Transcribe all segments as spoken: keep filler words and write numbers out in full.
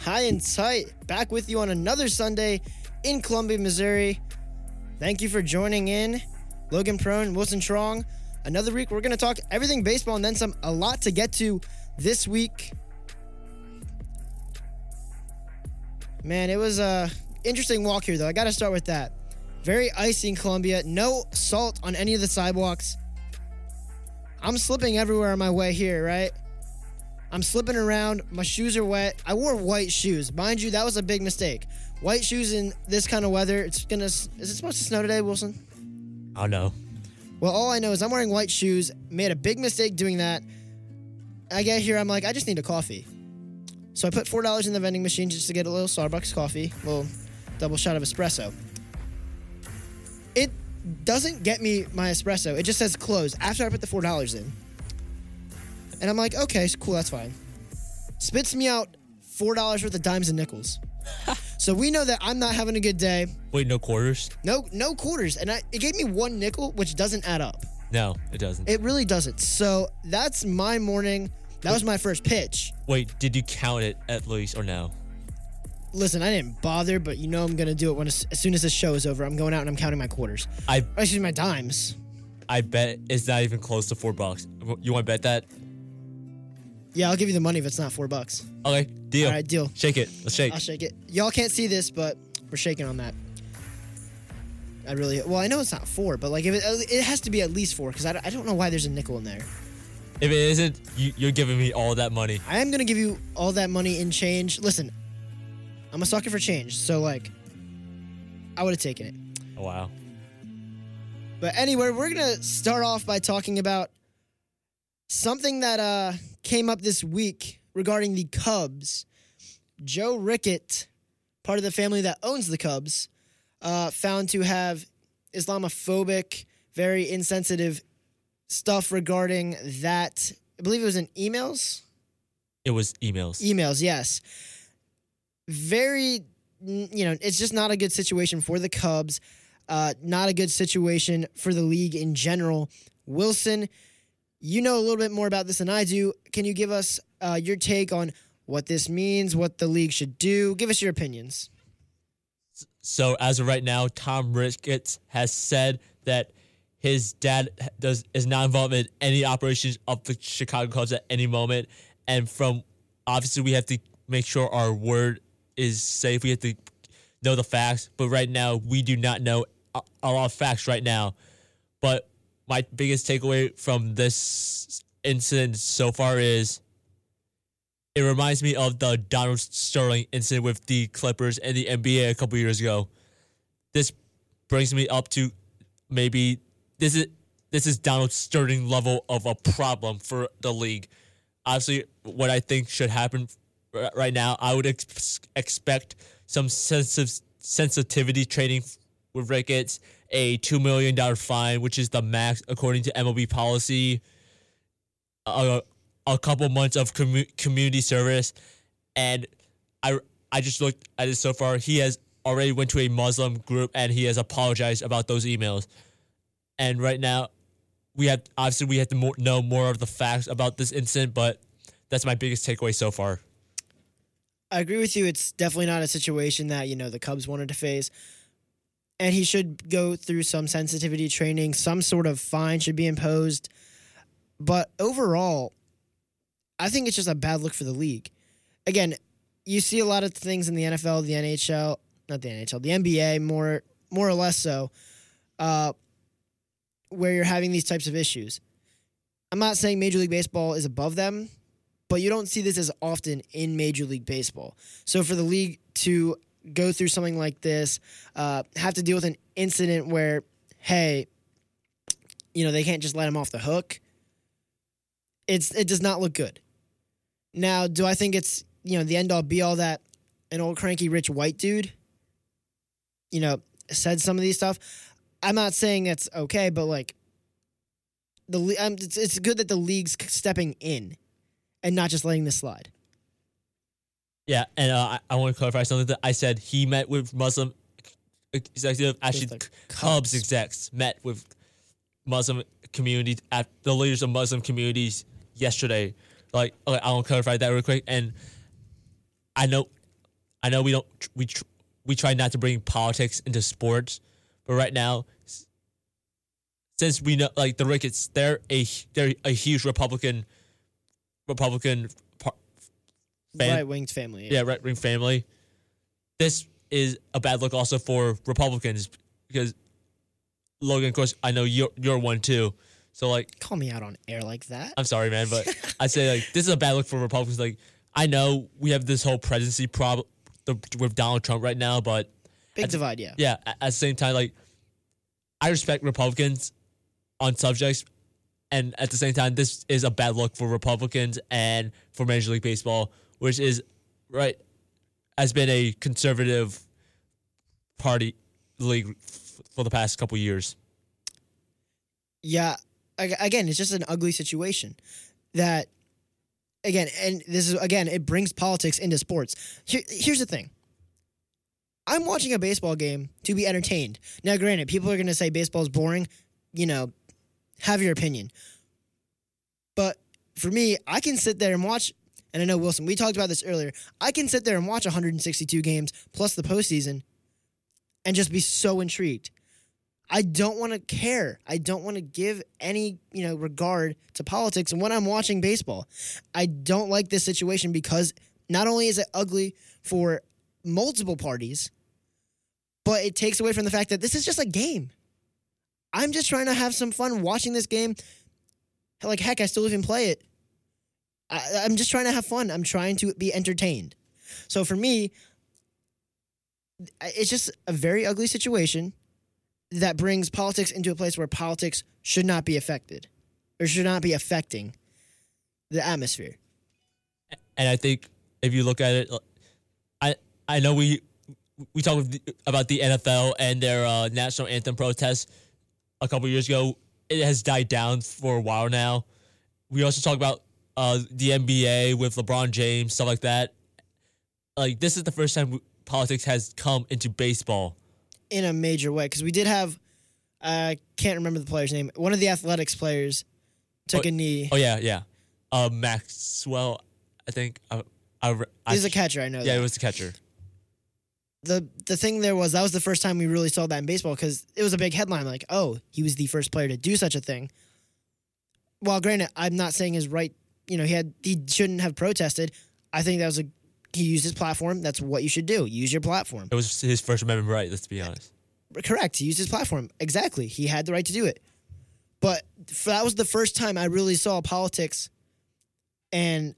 high and tight, back with you on another Sunday in Columbia, Missouri. Thank you for joining in. Logan Perrone, Wilson Truong. Another week, we're going to talk everything baseball and then some, a lot to get to this week. Man, it was an interesting walk here, though. I got to start with that. Very icy in Columbia. No salt on any of the sidewalks. I'm slipping everywhere on my way here, right? I'm slipping around. My shoes are wet. I wore white shoes. Mind you, that was a big mistake. White shoes in this kind of weather. It's gonna. Is it supposed to snow today, Wilson? Oh, no. Well, all I know is I'm wearing white shoes. Made a big mistake doing that. I get here. I'm like, I just need a coffee. So I put four dollars in the vending machine just to get a little Starbucks coffee. A little double shot of espresso. It doesn't get me my espresso. It just says closed after I put the four dollars in. And I'm like, okay, cool, that's fine. Spits me out four dollars worth of dimes and nickels. So we know that I'm not having a good day. Wait, no quarters? No, no quarters. And I, it gave me one nickel, which doesn't add up. No, it doesn't. It really doesn't. So that's my morning. That Wait. was my first pitch. Wait, did you count it at least or no? Listen, I didn't bother, but you know I'm going to do it when as soon as this show is over. I'm going out and I'm counting my quarters. I or excuse me, my dimes. I bet it's not even close to four bucks. You want to bet that? Yeah, I'll give you the money if it's not four bucks. Okay, deal. All right, deal. Shake it. Let's shake. I'll shake it. Y'all can't see this, but we're shaking on that. I really... Well, I know it's not four, but like if it, it has to be at least four because I, I don't know why there's a nickel in there. If it isn't, you, you're giving me all that money. I am going to give you all that money in change. Listen, I'm a sucker for change, so like I would have taken it. Oh, wow. But anyway, we're going to start off by talking about something that uh, came up this week regarding the Cubs. Joe Rickett, part of the family that owns the Cubs, uh, found to have Islamophobic, very insensitive stuff regarding that. I believe it was in emails? It was emails. Emails, yes. Very, you know, it's just not a good situation for the Cubs. Uh, not a good situation for the league in general. Wilson, you know a little bit more about this than I do. Can you give us uh, your take on what this means, what the league should do? Give us your opinions. So as of right now, Tom Ricketts has said that his dad does is not involved in any operations of the Chicago Cubs at any moment. And from obviously we have to make sure our word is safe. We have to know the facts. But right now, we do not know a lot of facts right now. But my biggest takeaway from this incident so far is it reminds me of the Donald Sterling incident with the Clippers and the N B A a couple years ago. This brings me up to maybe this is this is Donald Sterling level of a problem for the league. Obviously, what I think should happen right now, I would ex- expect some sensitive sensitivity training with Ricketts. A two million dollars fine, which is the max according to M L B policy, a, a couple months of commu- community service, and I, I just looked at it so far. He has already went to a Muslim group, and he has apologized about those emails. And right now, we have obviously we have to more, know more of the facts about this incident, but that's my biggest takeaway so far. I agree with you. It's definitely not a situation that, you know, the Cubs wanted to face. And he should go through some sensitivity training. Some sort of fine should be imposed. But overall, I think it's just a bad look for the league. Again, you see a lot of things in the N F L, the N H L, not the N H L, the N B A, more more or less so, uh, where you're having these types of issues. I'm not saying Major League Baseball is above them, but you don't see this as often in Major League Baseball. So for the league to go through something like this, uh, have to deal with an incident where, hey, you know, they can't just let him off the hook. It's It does not look good. Now, do I think it's, you know, the end-all, be-all that an old cranky rich white dude, you know, said some of these stuff? I'm not saying that's okay, but, like, the um, it's, it's good that the league's stepping in and not just letting this slide. Yeah, and uh, I, I want to clarify something that I said. He met with Muslim executive, actually like Cubs execs met with Muslim community at the leaders of Muslim communities yesterday. Like, okay, I want to clarify that real quick. And I know I know we don't we we try not to bring politics into sports, but right now, since we know like the Ricketts, they're a they're a huge Republican Republican fan, right-winged family. Yeah, yeah right-wing family. This is a bad look also for Republicans because Logan, of course, I know you're you're one too. So like, call me out on air like that. I'm sorry, man, but I say like this is a bad look for Republicans. Like I know we have this whole presidency problem with Donald Trump right now, but big at, divide, yeah, yeah. At, at the same time, like I respect Republicans on subjects, and at the same time, this is a bad look for Republicans and for Major League Baseball, which is right has been a conservative party league f- for the past couple years. Yeah. Again, it's just an ugly situation that, again, and this is, again, it brings politics into sports. Here, here's the thing. I'm watching a baseball game to be entertained. Now, granted, people are going to say baseball is boring. You know, have your opinion. But for me, I can sit there and watch, and I know, Wilson, we talked about this earlier. I can sit there and watch one hundred sixty-two games plus the postseason and just be so intrigued. I don't want to care. I don't want to give any, you know, regard to politics when I'm watching baseball. I don't like this situation because not only is it ugly for multiple parties, but it takes away from the fact that this is just a game. I'm just trying to have some fun watching this game. Like, heck, I still even play it. I, I'm just trying to have fun. I'm trying to be entertained. So for me, it's just a very ugly situation that brings politics into a place where politics should not be affected or should not be affecting the atmosphere. And I think if you look at it, I I know we we talked about the N F L and their uh, national anthem protests a couple years ago. It has died down for a while now. We also talk about uh, the N B A with LeBron James, stuff like that. Like, this is the first time politics has come into baseball in a major way, because we did have, I uh, can't remember the player's name. One of the athletics players took oh, a knee. Oh yeah, yeah. Uh, Maxwell, I think. Uh, I, I, He's a catcher, I know. Yeah, that. It was the catcher. The the thing there was that was the first time we really saw that in baseball, because it was a big headline like, oh, he was the first player to do such a thing. Well, granted, I'm not saying his right. You know, he had he shouldn't have protested. I think that was a. He used his platform. That's what you should do. Use your platform. It was his First Amendment right, let's be honest. Correct. He used his platform. Exactly. He had the right to do it. But that was the first time I really saw politics and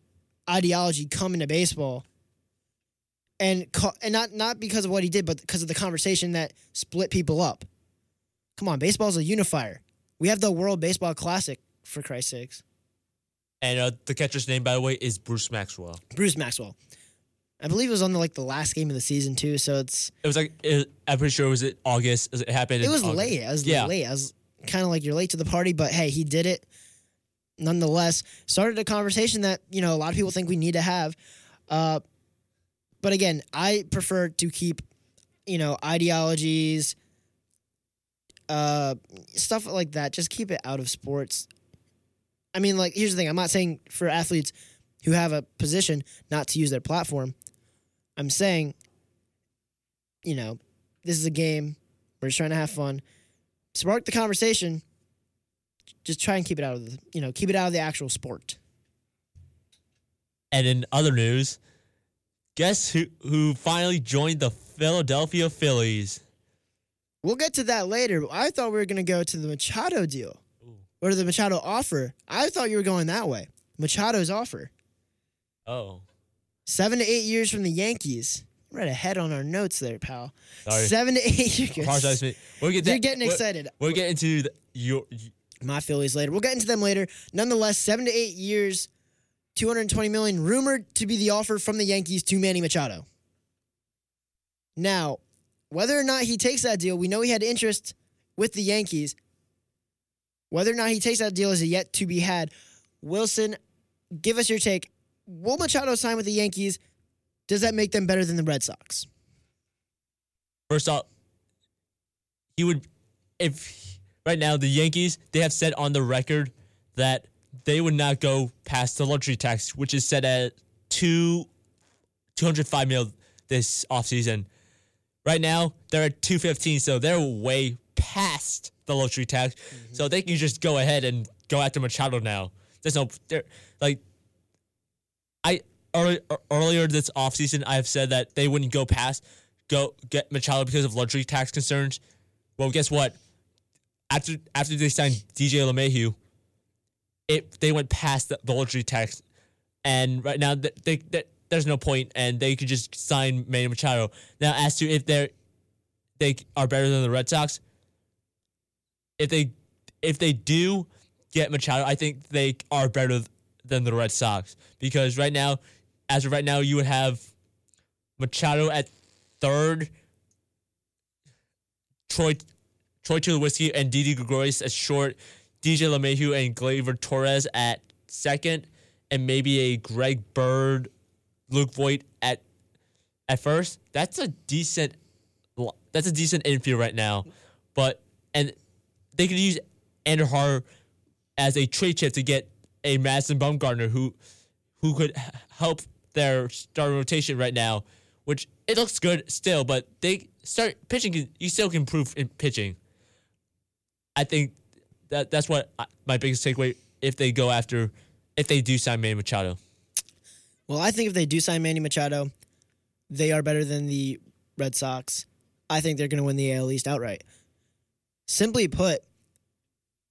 ideology come into baseball. And co- and not, not because of what he did, but because of the conversation that split people up. Come on, baseball's a unifier. We have the World Baseball Classic, for Christ's sakes. And uh, the catcher's name, by the way, is Bruce Maxwell. Bruce Maxwell. I believe it was on the, like the last game of the season too, so it's. It was like it, I'm pretty sure it was in August. It happened. It was August. late. I was yeah. late. I was kind of like you're late to the party, but hey, he did it. Nonetheless, started a conversation that you know a lot of people think we need to have, uh, but again, I prefer to keep, you know, ideologies, uh, stuff like that. Just keep it out of sports. I mean, like here's the thing. I'm not saying for athletes who have a position not to use their platform. I'm saying, you know, this is a game. We're just trying to have fun. Spark the conversation. Just try and keep it out of the, you know, keep it out of the actual sport. And in other news, guess who who finally joined the Philadelphia Phillies? We'll get to that later. I thought we were going to go to the Machado deal. Ooh. Or the Machado offer. I thought you were going that way. Machado's offer. Oh. Seven to eight years from the Yankees. Right ahead on our notes there, pal. Sorry. Seven to eight years. Apologize me. We'll get You're that, getting excited. We'll, we'll get into the, your, your... my Phillies later. We'll get into them later. Nonetheless, seven to eight years, two hundred twenty million dollars, rumored to be the offer from the Yankees to Manny Machado. Now, whether or not he takes that deal, we know he had interest with the Yankees. Whether or not he takes that deal is yet to be had. Wilson, give us your take. Will Machado sign with the Yankees? Does that make them better than the Red Sox? First off, he would, if right now the Yankees, they have said on the record that they would not go past the luxury tax, which is set at two, two hundred five mil. this offseason. Right now, they're at two fifteen, so they're way past the luxury tax. Mm-hmm. So they can just go ahead and go after Machado now. There's no, like, I early, earlier this offseason, I've said that they wouldn't go past, go get Machado because of luxury tax concerns. Well, guess what? After after they signed D J LeMahieu, it they went past the, the luxury tax, and right now they, they, they, there's no point, and they could just sign Manny Machado. Now, as to if they they are better than the Red Sox, if they if they do get Machado, I think they are better than the Red Sox because right now, as of right now, you would have Machado at third, Troy Troy Tulowitzki and Didi Gregorius at short, D J LeMahieu and Gleyber Torres at second, and maybe a Greg Bird, Luke Voigt at at first. That's a decent that's a decent infield right now. But and they could use Andrew Hart as a trade chip to get a Madison Bumgarner who who could help their starting rotation right now, which it looks good still, but they start pitching, you still can improve in pitching. I think that that's what I, my biggest takeaway if they go after, if they do sign Manny Machado. Well, I think if they do sign Manny Machado, they are better than the Red Sox. I think they're going to win the A L East outright. Simply put,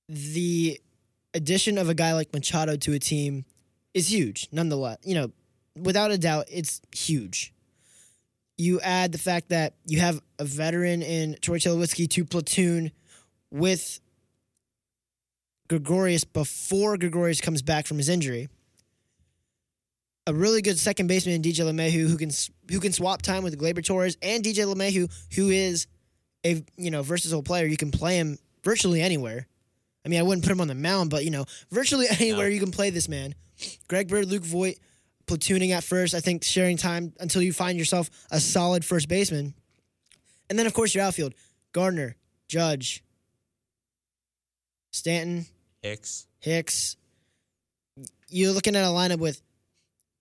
the addition of a guy like Machado to a team is huge, nonetheless. You know, without a doubt, it's huge. You add the fact that you have a veteran in Troy Tulowitzki to platoon with Gregorius before Gregorius comes back from his injury. A really good second baseman in D J LeMahieu who can who can swap time with Gleyber Torres and D J LeMahieu, who is a you know versatile player. You can play him virtually anywhere. I mean, I wouldn't put him on the mound, but you know, virtually anywhere no. You can play this man. Greg Bird, Luke Voigt, platooning at first. I think sharing time until you find yourself a solid first baseman, and then of course your outfield: Gardner, Judge, Stanton, Hicks. Hicks. You're looking at a lineup with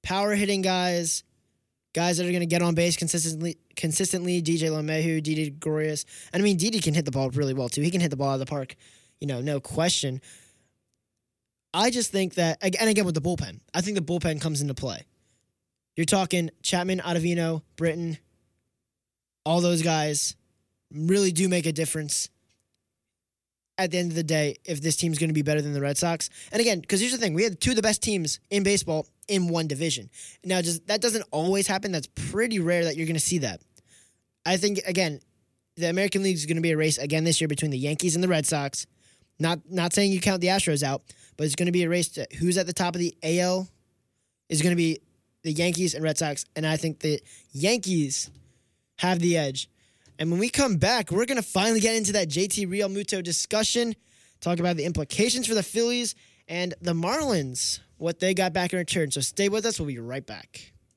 power hitting guys, guys that are going to get on base consistently. Consistently, D J LeMahieu, Didi Gregorius, and I mean Didi can hit the ball really well too. He can hit the ball out of the park, you know, no question. I just think that, and again with the bullpen, I think the bullpen comes into play. You're talking Chapman, Ottavino, Britton, all those guys really do make a difference at the end of the day if this team's going to be better than the Red Sox. And again, because here's the thing, we have two of the best teams in baseball in one division. Now, just, that doesn't always happen. That's pretty rare that you're going to see that. I think, again, the American League is going to be a race again this year between the Yankees and the Red Sox. Not not saying you count the Astros out, but it's going to be a race to who's at the top of the A L is going to be the Yankees and Red Sox, and I think the Yankees have the edge. And when we come back, we're going to finally get into that J T Realmuto discussion, talk about the implications for the Phillies and the Marlins, what they got back in return. So stay with us. We'll be right back.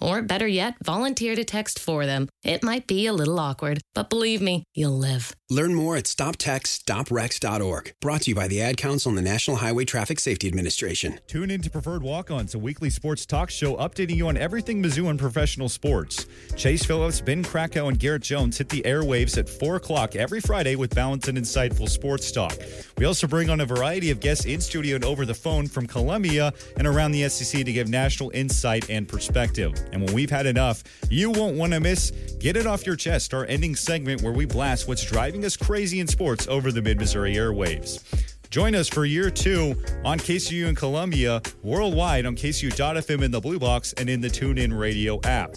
Or better yet, volunteer to text for them. It might be a little awkward, but believe me, you'll live. Learn more at stop text stop rex dot org. Brought to you by the Ad Council and the National Highway Traffic Safety Administration. Tune in to Preferred Walk-Ons, a weekly sports talk show updating you on everything Mizzou and professional sports. Chase Phillips, Ben Krakow, and Garrett Jones hit the airwaves at four o'clock every Friday with balanced and insightful sports talk. We also bring on a variety of guests in studio and over the phone from Columbia and around the S E C to give national insight and perspective. And when we've had enough, you won't want to miss Get It Off Your Chest, our ending segment where we blast what's driving us crazy in sports over the Mid-Missouri airwaves. Join us for year two on K C U in Columbia, worldwide on K C U dot F M in the Blue Box and in the TuneIn Radio app.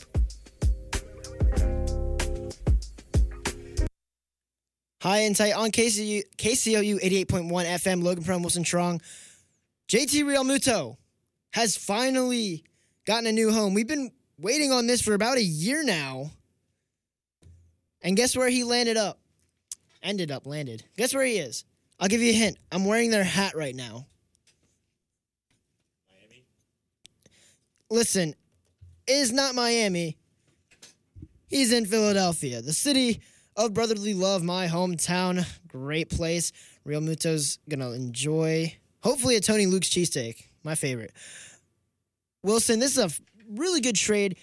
Hi, Insight on K C U, K C O U eighty-eight point one F M. Logan Perrone, Wilson Truong. J T Realmuto has finally gotten a new home. We've been waiting on this for about a year now. And guess where he landed up? Ended up, landed. Guess where he is? I'll give you a hint. I'm wearing their hat right now. Miami? listen, it is not Miami. He's in Philadelphia, the city of brotherly love, my hometown. Great place. Realmuto's going to enjoy, hopefully, a Tony Luke's cheesesteak. My favorite. Wilson, this is a really good trade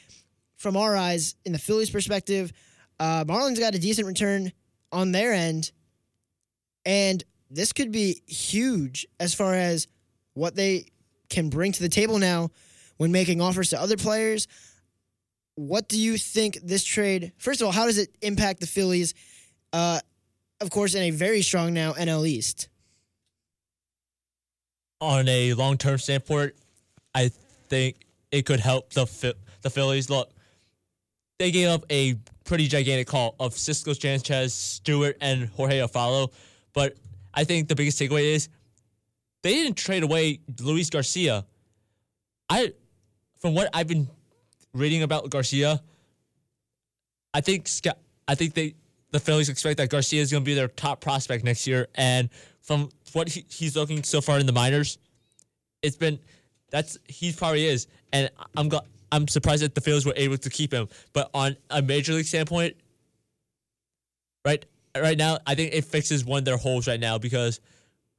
from our eyes in the Phillies' perspective. Uh, Marlins got a decent return on their end, and this could be huge as far as what they can bring to the table now when making offers to other players. What do you think this trade, first of all, how does it impact the Phillies, uh, of course, in a very strong now N L East? On a long-term standpoint, I think it could help the Phil- the Phillies. Look, they gave up a pretty gigantic call of Cisco Sanchez, Stewart, and Jorge Alfaro, but I think the biggest takeaway is they didn't trade away Luis Garcia. I, from what I've been reading about Garcia, I think I think they the Phillies expect that Garcia is going to be their top prospect next year, and from what he, he's looking so far in the minors, it's been that's he probably is, and I'm glad. I'm surprised that the Phillies were able to keep him. But on a Major League standpoint, right right now, I think it fixes one of their holes right now because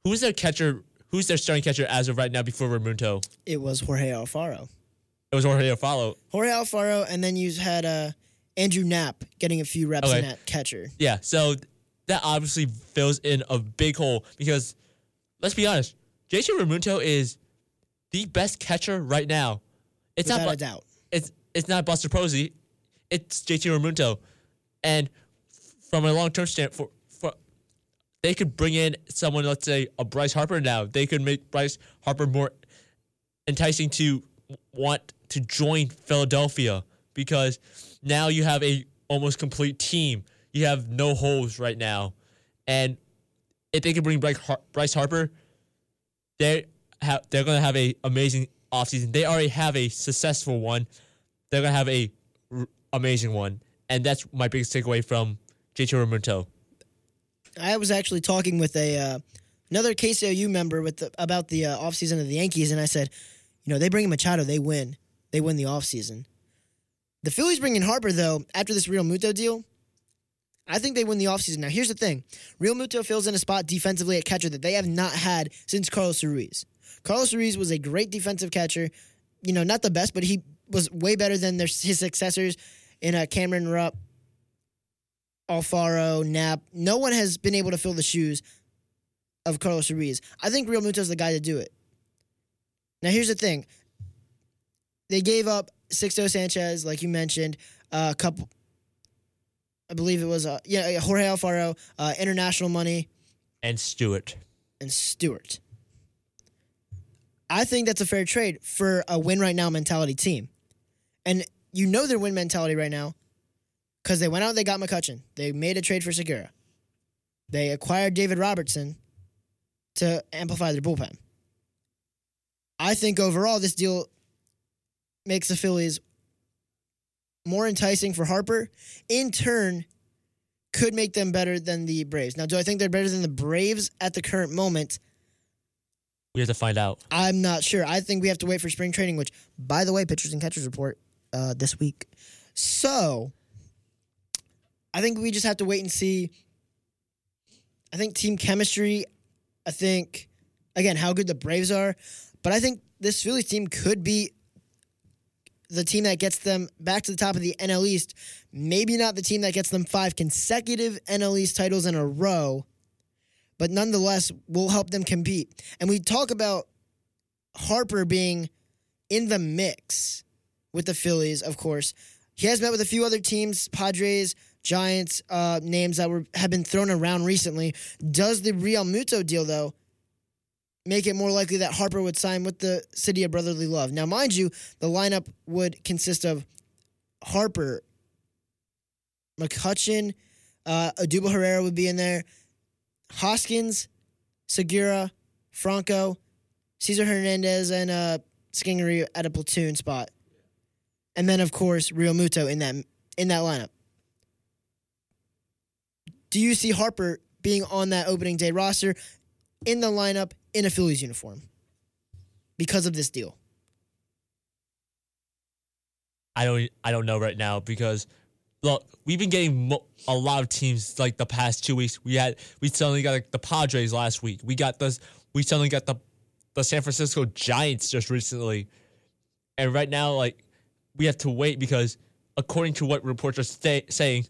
who's their catcher? Who's their starting catcher as of right now before Realmuto? It was Jorge Alfaro. It was Jorge Alfaro. Jorge Alfaro, and then you had uh, Andrew Knapp getting a few reps okay. in that catcher. Yeah, so that obviously fills in a big hole because, let's be honest, J T Realmuto is the best catcher right now. It's Without not a doubt. It's it's not Buster Posey, it's J T Realmuto, and from a long term standpoint, for, for they could bring in someone, let's say a Bryce Harper. Now they could make Bryce Harper more enticing to want to join Philadelphia because now you have a almost complete team. You have no holes right now, and if they could bring Bryce Harper, they have they're going to have a amazing offseason. They already have a successful one. They're going to have a r- amazing one. And that's my biggest takeaway from J T Realmuto. I was actually talking with a uh, another K C O U member with the, about the uh, offseason of the Yankees, and I said, you know, they bring in Machado, they win. They win the offseason. The Phillies bring in Harper, though, after this Realmuto deal, I think they win the offseason. Now, here's the thing. Realmuto fills in a spot defensively at catcher that they have not had since Carlos Ruiz. Carlos Ruiz was a great defensive catcher. You know, not the best, but he was way better than their, his successors in uh, Cameron Rupp, Alfaro, Knapp. No one has been able to fill the shoes of Carlos Ruiz. I think Realmuto's the guy to do it. Now, here's the thing. They gave up Sixto Sanchez, like you mentioned, uh, a couple, I believe it was, uh, yeah, Jorge Alfaro, uh, international money. And Stewart. And Stewart. I think that's a fair trade for a win-right-now mentality team. And you know their win mentality right now because they went out and they got McCutchen. They made a trade for Segura. They acquired David Robertson to amplify their bullpen. I think overall this deal makes the Phillies more enticing for Harper. In turn, could make them better than the Braves. Now, do I think they're better than the Braves at the current moment? We have to find out. I'm not sure. I think we have to wait for spring training, which, by the way, pitchers and catchers report uh, this week. So, I think we just have to wait and see. I think team chemistry, I think, again, how good the Braves are. But I think this Phillies team could be the team that gets them back to the top of the N L East. Maybe not the team that gets them five consecutive N L East titles in a row, but nonetheless, we'll help them compete. And we talk about Harper being in the mix with the Phillies, of course. He has met with a few other teams, Padres, Giants, uh, names that were have been thrown around recently. Does the Realmuto deal, though, make it more likely that Harper would sign with the City of Brotherly Love? Now, mind you, the lineup would consist of Harper, McCutchen, uh, Odubel Herrera would be in there, Hoskins, Segura, Franco, Cesar Hernandez, and uh, Skingery at a platoon spot, and then of course Realmuto in that in that lineup. Do you see Harper being on that opening day roster, in the lineup in a Phillies uniform, because of this deal? I don't I don't know right now because, look, we've been getting mo- a lot of teams like the past two weeks. We had we suddenly got like, the Padres last week. We got this. We suddenly got the the San Francisco Giants just recently, and right now like we have to wait because according to what reports are say- saying,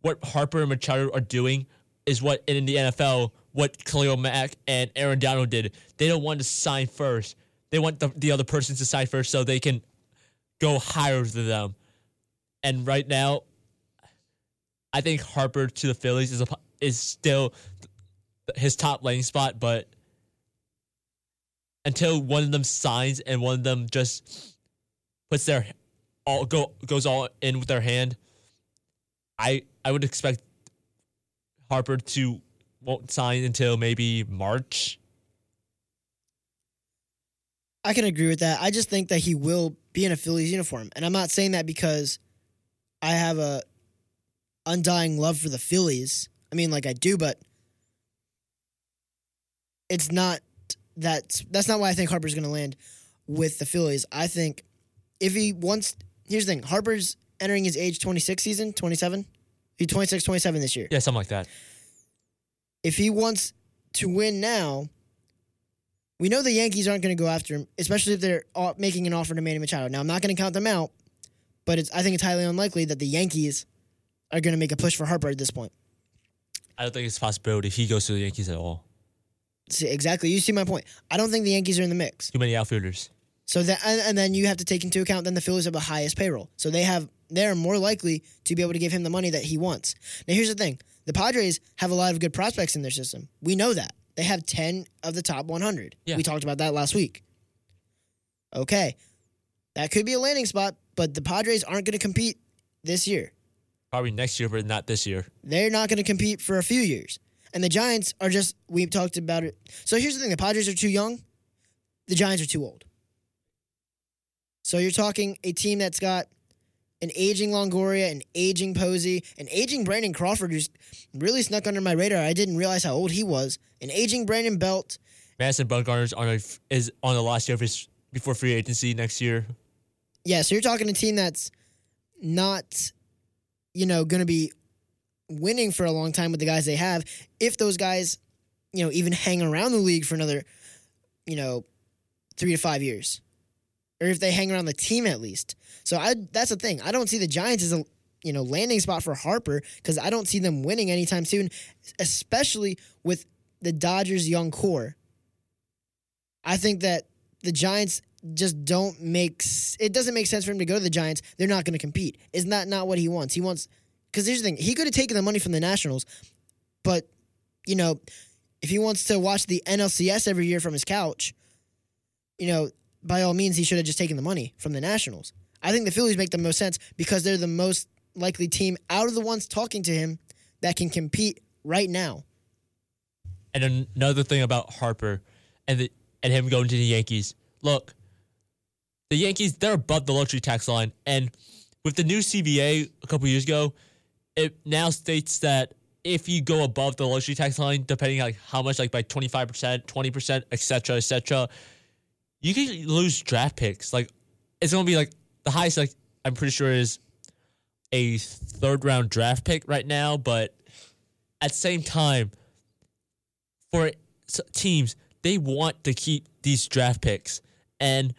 what Harper and Machado are doing is what in the N F L what Khalil Mack and Aaron Donald did. They don't want to sign first. They want the, the other person to sign first so they can go higher than them. And right now, I think Harper to the Phillies is a, is still his top landing spot. But until one of them signs and one of them just puts their all go goes all in with their hand, I I would expect Harper to won't sign until maybe March. I can agree with that. I just think that he will be in a Phillies uniform. And I'm not saying that because I have a undying love for the Phillies. I mean, like I do, but it's not that, that's not why I think Harper's going to land with the Phillies. I think if he wants, here's the thing, Harper's entering his age twenty-six season, twenty-seven. He's twenty-six, twenty-seven this year. Yeah, something like that. If he wants to win now, we know the Yankees aren't going to go after him, especially if they're making an offer to Manny Machado. Now, I'm not going to count them out, but it's, I think it's highly unlikely that the Yankees are going to make a push for Harper at this point. I don't think it's a possibility if he goes to the Yankees at all. See, exactly. You see my point. I don't think the Yankees are in the mix. Too many outfielders. So that, and, and then you have to take into account then the Phillies have the highest payroll. So they have, they're more likely to be able to give him the money that he wants. Now, here's the thing. The Padres have a lot of good prospects in their system. We know that. They have ten of the top one hundred. Yeah. We talked about that last week. Okay. That could be a landing spot, but the Padres aren't going to compete this year. Probably next year, but not this year. They're not going to compete for a few years. And the Giants are just, we've talked about it. So here's the thing. The Padres are too young. The Giants are too old. So you're talking a team that's got an aging Longoria, an aging Posey, an aging Brandon Crawford, who's really snuck under my radar. I didn't realize how old he was. An aging Brandon Belt. Madison Bumgarner is, is on the last year of his before free agency next year. Yeah, so you're talking a team that's not, you know, going to be winning for a long time with the guys they have. If those guys, you know, even hang around the league for another, you know, three to five years. Or if they hang around the team at least. So I, that's the thing. I don't see the Giants as a you know landing spot for Harper because I don't see them winning anytime soon, especially with the Dodgers' young core. I think that the Giants just don't make – it doesn't make sense for him to go to the Giants. They're not going to compete. Isn't that not what he wants? He wants – because here's the thing. He could have taken the money from the Nationals, but, you know, if he wants to watch the N L C S every year from his couch, you know – by all means, he should have just taken the money from the Nationals. I think the Phillies make the most sense because they're the most likely team out of the ones talking to him that can compete right now. And another thing about Harper and the, and him going to the Yankees. Look, the Yankees, they're above the luxury tax line. And with the new C B A a couple years ago, it now states that if you go above the luxury tax line, depending on like how much, like by twenty-five percent, twenty percent, et cetera, et cetera, you can lose draft picks. Like, it's going to be like the highest, like, I'm pretty sure is a third round draft pick right now. But at the same time, for teams, they want to keep these draft picks. And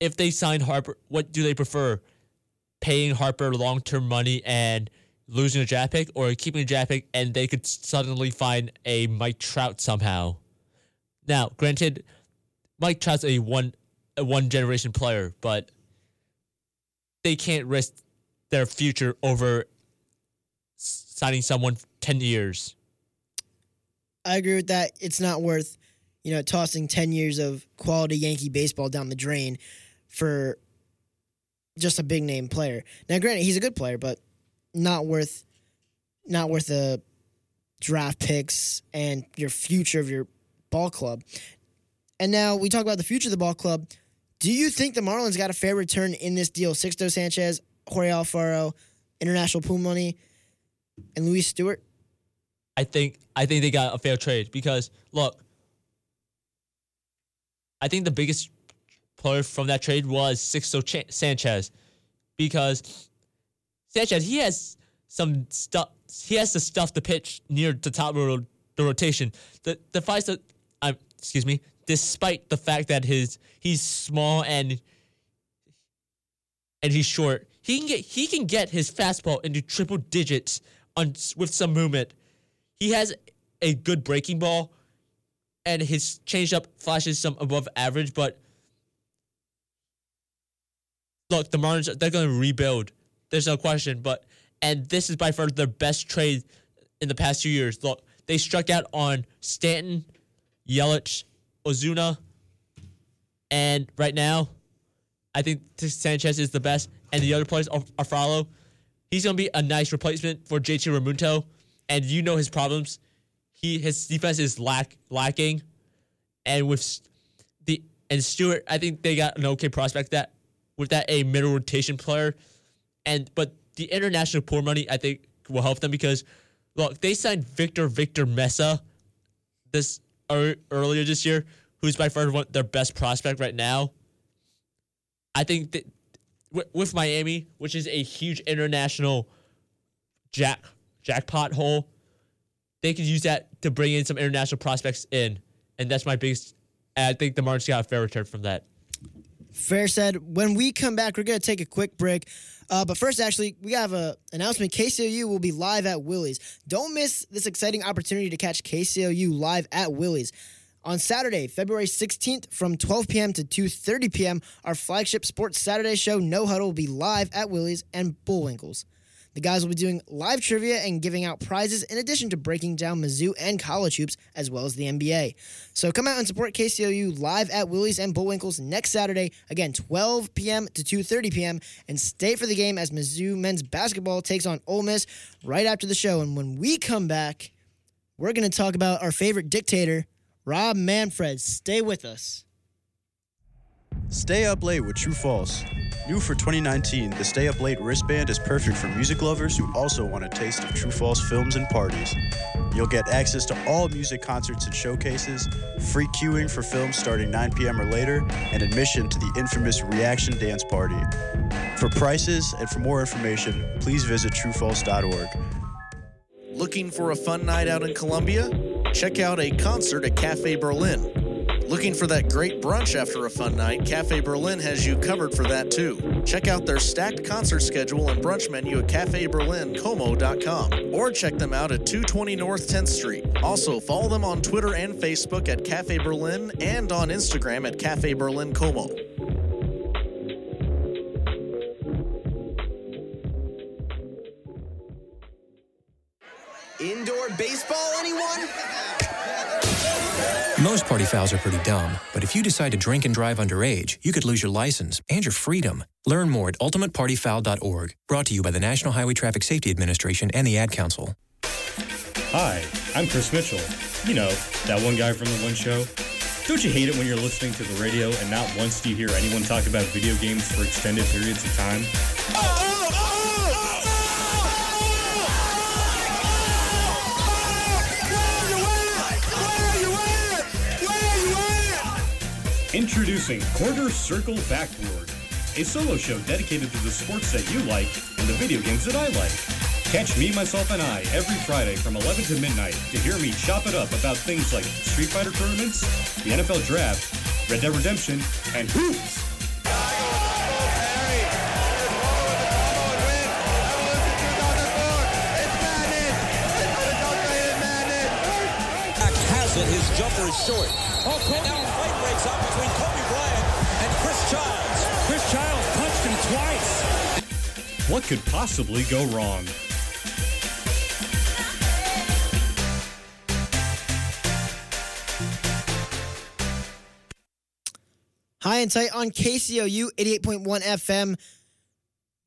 if they sign Harper, what do they prefer? Paying Harper long term money and losing a draft pick, or keeping a draft pick and they could suddenly find a Mike Trout somehow? Now, granted, Mike Trout's a one a one generation player, but they can't risk their future over signing someone ten years. I agree with that. It's not worth, you know, tossing ten years of quality Yankee baseball down the drain for just a big name player. Now, granted, he's a good player, but not worth not worth the draft picks and your future of your ball club. And now we talk about the future of the ball club. Do you think the Marlins got a fair return in this deal? Cisco Sanchez, Jorge Alfaro, international pool money, and Luis Stewart? I think I think they got a fair trade because, look, I think the biggest player from that trade was Cisco Sanchez. because Sanchez, he has some stuff. He has the stuff to pitch near the top of the rotation. The the five that I excuse me, despite the fact that his he's small and and he's short, he can get he can get his fastball into triple digits on with some movement. He has a good breaking ball, and his changeup flashes some above average. But look, the Marlins, they're going to rebuild. There's no question. But and this is by far their best trade in the past few years. Look, they struck out on Stanton, Yelich, Ozuna, and right now, I think Sanchez is the best. And the other players are Alfaro. He's going to be a nice replacement for J T Realmuto. And you know his problems. He his defense is lack lacking, and with the and Stewart, I think they got an okay prospect that with that a middle rotation player, and but the international pool money I think will help them because look, they signed Victor Victor Mesa this er, earlier this year, who's by far one, their best prospect right now. I think that with, with Miami, which is a huge international jack jackpot hole. They could use that to bring in some international prospects in. And that's my biggest... I think the Marlins got a fair return from that. Fair said. When we come back, we're going to take a quick break. Uh, but first, actually, we have an announcement. K C O U will be live at Willie's. Don't miss this exciting opportunity to catch K C O U live at Willie's. On Saturday, February sixteenth, from twelve p.m. to two thirty p.m., our flagship Sports Saturday show, No Huddle, will be live at Willie's and Bullwinkle's. The guys will be doing live trivia and giving out prizes in addition to breaking down Mizzou and college hoops as well as the N B A. So come out and support K C O U live at Willie's and Bullwinkle's next Saturday, again, twelve p.m. to two thirty p.m. And stay for the game as Mizzou men's basketball takes on Ole Miss right after the show. And when we come back, we're going to talk about our favorite dictator, Rob Manfred. Stay with us. Stay up late with True False. New for twenty nineteen, the Stay Up Late wristband is perfect for music lovers who also want a taste of True False films and parties. You'll get access to all music concerts and showcases, free queuing for films starting nine p.m. or later, and admission to the infamous Reaction Dance Party. For prices and for more information, please visit true false dot org. Looking for a fun night out in Columbia? Check out a concert at Café Berlin. Looking for that great brunch after a fun night? Cafe Berlin has you covered for that too. Check out their stacked concert schedule and brunch menu at cafe berlin como dot com or check them out at two twenty North tenth Street. Also, follow them on Twitter and Facebook at Cafe Berlin and on Instagram at Cafe Berlin Como. Indoor baseball, anyone? Most party fouls are pretty dumb, but if you decide to drink and drive underage, you could lose your license and your freedom. Learn more at ultimate party foul dot org. Brought to you by the National Highway Traffic Safety Administration and the Ad Council. Hi, I'm Chris Mitchell. You know, that one guy from The One Show. Don't you hate it when you're listening to the radio and not once do you hear anyone talk about video games for extended periods of time? Oh! Introducing Quarter Circle Backboard, a solo show dedicated to the sports that you like and the video games that I like. Catch me, myself, and I every Friday from eleven to midnight to hear me chop it up about things like Street Fighter tournaments, the N F L Draft, Red Dead Redemption, and hoops! His jumper is short. Okay, now a fight breaks out between Kobe Bryant and Chris Childs. Chris Childs punched him twice. What could possibly go wrong? High and tight on K C O U eighty-eight point one F M.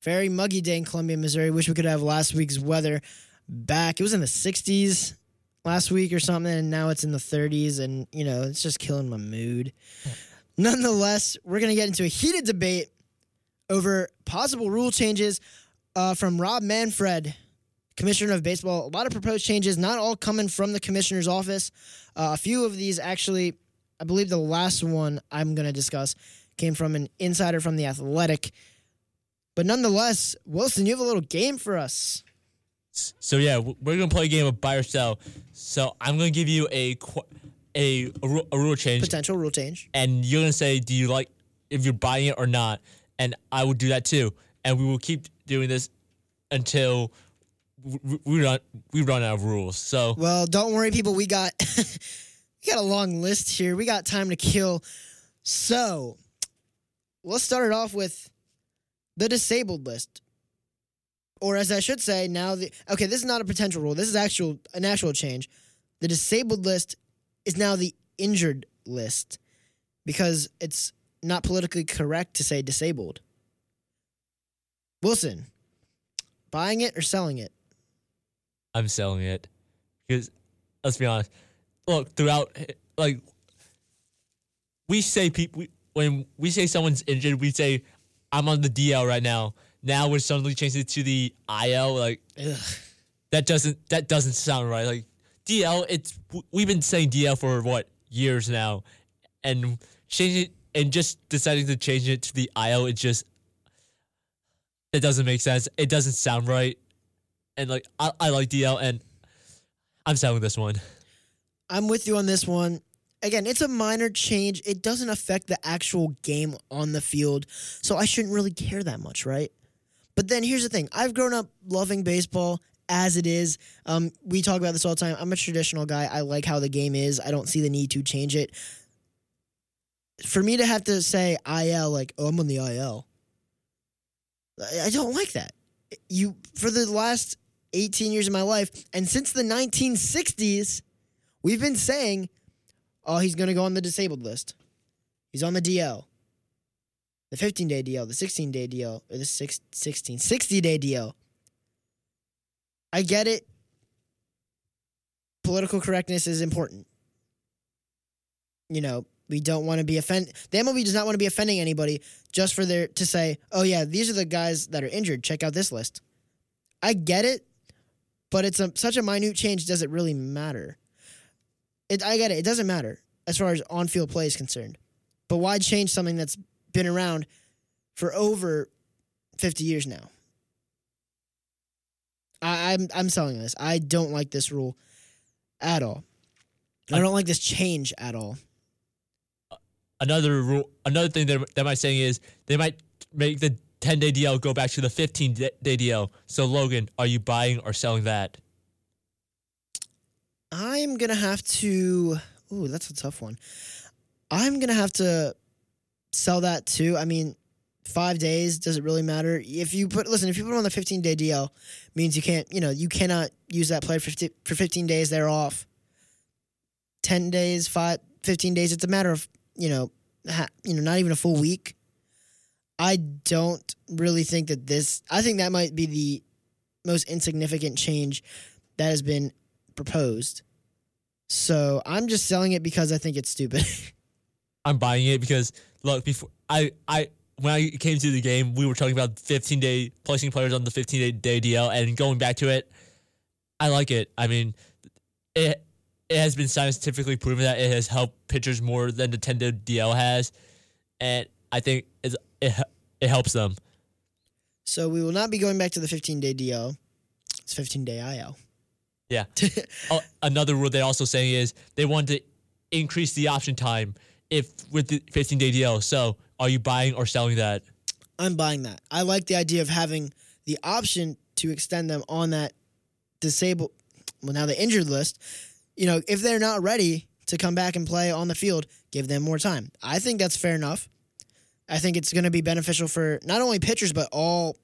Very muggy day in Columbia, Missouri. Wish we could have last week's weather back. It was in the sixties. Last week or something, and now it's in the thirties, and, you know, it's just killing my mood. Nonetheless, we're going to get into a heated debate over possible rule changes uh, from Rob Manfred, Commissioner of Baseball. A lot of proposed changes, not all coming from the Commissioner's office. Uh, a few of these, actually, I believe the last one I'm going to discuss came from an insider from The Athletic. But nonetheless, Wilson, you have a little game for us. So, yeah, we're going to play a game of buy or sell. So I'm going to give you a, a, a, rule, a rule change. Potential rule change. And you're going to say, do you like if you're buying it or not? And I will do that too. And we will keep doing this until we run, we run out of rules. So well, don't worry, people. We got we got a long list here. We got time to kill. So let's start it off with the disabled list. Or as I should say, now the okay, this is not a potential rule. This is actual an actual change. The disabled list is now the injured list because it's not politically correct to say disabled. Wilson, buying it or selling it? I'm selling it because let's be honest. Look, throughout, like we say, people when we say someone's injured, we say I'm on the D L right now. Now we're suddenly changing it to the I L. Like ugh. that doesn't that doesn't sound right. Like D L, it's we've been saying D L for what years now, and changing it and just deciding to change it to the I L. It just It doesn't make sense. It doesn't sound right. And, like, I, I like D L, and I'm selling this one. I'm with you on this one. Again, it's a minor change. It doesn't affect the actual game on the field, so I shouldn't really care that much, right? But then here's the thing. I've grown up loving baseball as it is. Um, we talk about this all the time. I'm a traditional guy. I like how the game is. I don't see the need to change it. For me to have to say I L, like, oh, I'm on the I L, I don't like that. You for the last eighteen years of my life, and since the nineteen sixties, we've been saying, oh, he's going to go on the disabled list. He's on the D L. The fifteen-day D L, the sixteen-day D L, or the six, sixteen, sixty-day D L. I get it. Political correctness is important. You know, we don't want to be offend. The M L B does not want to be offending anybody just for their to say, "Oh yeah, these are the guys that are injured. Check out this list." I get it, but it's a, such a minute change. Does it really matter? It I get it. It doesn't matter as far as on-field play is concerned. But why change something that's been around for over fifty years now? I, I'm I'm selling this. I don't like this rule at all. I don't like this change at all. Another rule, another thing that that might saying is they might make the ten-day D L go back to the fifteen-day D L. So, Logan, are you buying or selling that? I'm going to have to... Ooh, that's a tough one. I'm going to have to sell that, too. I mean, five days, does it really matter? If you put... Listen, if you put them on the fifteen-day D L, it means you can't... You know, you cannot use that player for, fifty, for fifteen days. They're off. ten days, five, fifteen days. It's a matter of... You know, ha, you know, not even a full week. I don't really think that this... I think that might be the most insignificant change that has been proposed. So I'm just selling it because I think it's stupid. I'm buying it because, look, before I, I when I came to the game, we were talking about fifteen-day... placing players on the fifteen-day D L and going back to it. I like it. I mean, it... It has been scientifically proven that it has helped pitchers more than the ten-day D L has, and I think it's, it it helps them. So we will not be going back to the fifteen-day D L. It's fifteen-day I L. Yeah. oh, another rule they're also saying is they want to increase the option time if with the fifteen-day D L. So are you buying or selling that? I'm buying that. I like the idea of having the option to extend them on that disabled, well, now the injured list. You know, if they're not ready to come back and play on the field, give them more time. I think that's fair enough. I think it's going to be beneficial for not only pitchers, but all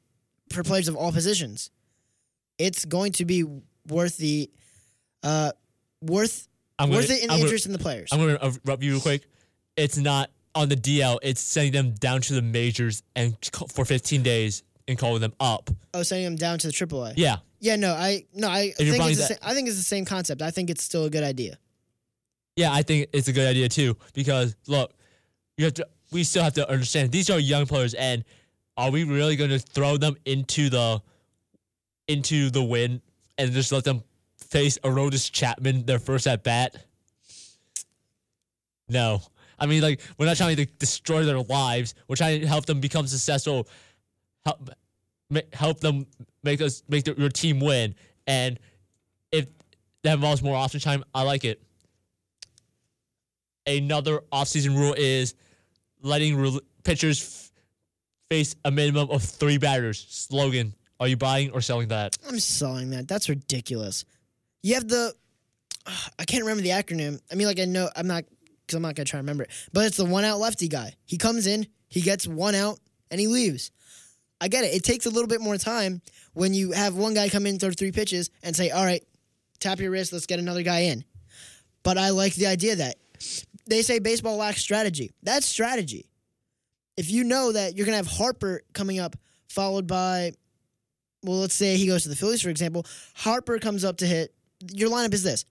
for players of all positions. It's going to be worth the uh, worth I'm worth gonna, it in I'm the interest gonna, in the players. I'm going to interrupt you real quick. It's not on the D L. It's sending them down to the majors and for fifteen days and calling them up. Oh, sending them down to the triple A. Yeah. Yeah, no, I no, I think it's the same, I think it's the same concept. I think it's still a good idea. Yeah, I think it's a good idea too because look, you have to. We still have to understand these are young players, and are we really going to throw them into the into the wind and just let them face Aroldis Chapman their first at bat? No, I mean like we're not trying to destroy their lives. We're trying to help them become successful. Help help them make those make the, your team win. And if that involves more offseason time, I like it. Another offseason rule is letting re- pitchers f- face a minimum of three batters. Slogan, are you buying or selling that? I'm selling that. That's ridiculous. You have the... I can't remember the acronym. I mean, like, I know... I'm not... Because I'm not going to try to remember it. But it's the one-out lefty guy. He comes in, he gets one out, and he leaves. I get it. It takes a little bit more time when you have one guy come in, throw three pitches, and say, all right, tap your wrist, let's get another guy in. But I like the idea that they say baseball lacks strategy. That's strategy. If you know that you're going to have Harper coming up, followed by, well, let's say he goes to the Phillies, for example. Harper comes up to hit. Your lineup is this.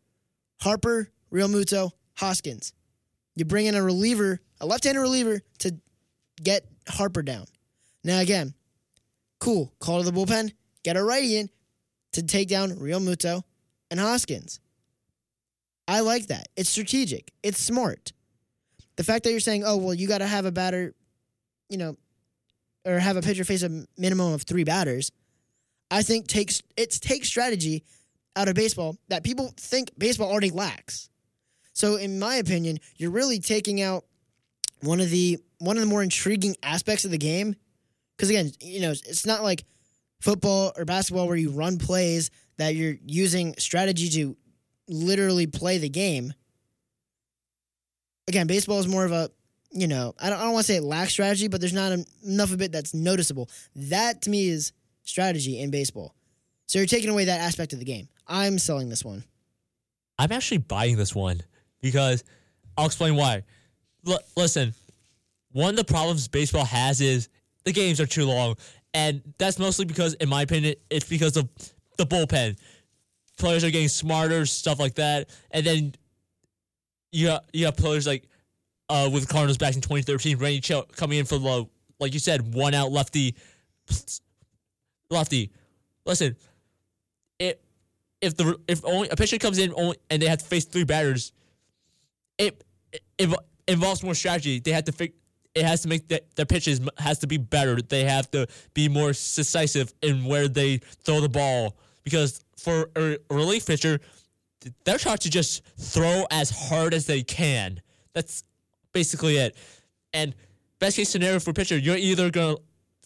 Harper, Realmuto, Hoskins. You bring in a reliever, a left-handed reliever, to get Harper down. Now, again, cool. Call to the bullpen. Get a righty in to take down Realmuto and Hoskins. I like that. It's strategic. It's smart. The fact that you're saying, oh, well, you got to have a batter, you know, or have a pitcher face a minimum of three batters, I think takes it takes strategy out of baseball that people think baseball already lacks. So, in my opinion, you're really taking out one of the one of the more intriguing aspects of the game. Because, again, you know, it's not like football or basketball where you run plays that you're using strategy to literally play the game. Again, baseball is more of a, you know, I don't, I don't want to say it lacks strategy, but there's not a, enough of it that's noticeable. That, to me, is strategy in baseball. So, you're taking away that aspect of the game. I'm selling this one. I'm actually buying this one. Because I'll explain why. L- listen, one of the problems baseball has is the games are too long. And that's mostly because, in my opinion, it's because of the bullpen. Players are getting smarter, stuff like that. And then you have, you have players like uh, with the Cardinals back in twenty thirteen, Randy Cho coming in for the, like you said, one out lefty. Lefty. Listen, it, if the if only a pitcher comes in only, and they have to face three batters, It, it involves more strategy. They have to fig- It has to make the, their pitches has to be better. They have to be more decisive in where they throw the ball. Because for a relief pitcher, they're taught to just throw as hard as they can. That's basically it. And best case scenario for a pitcher, you're either going to,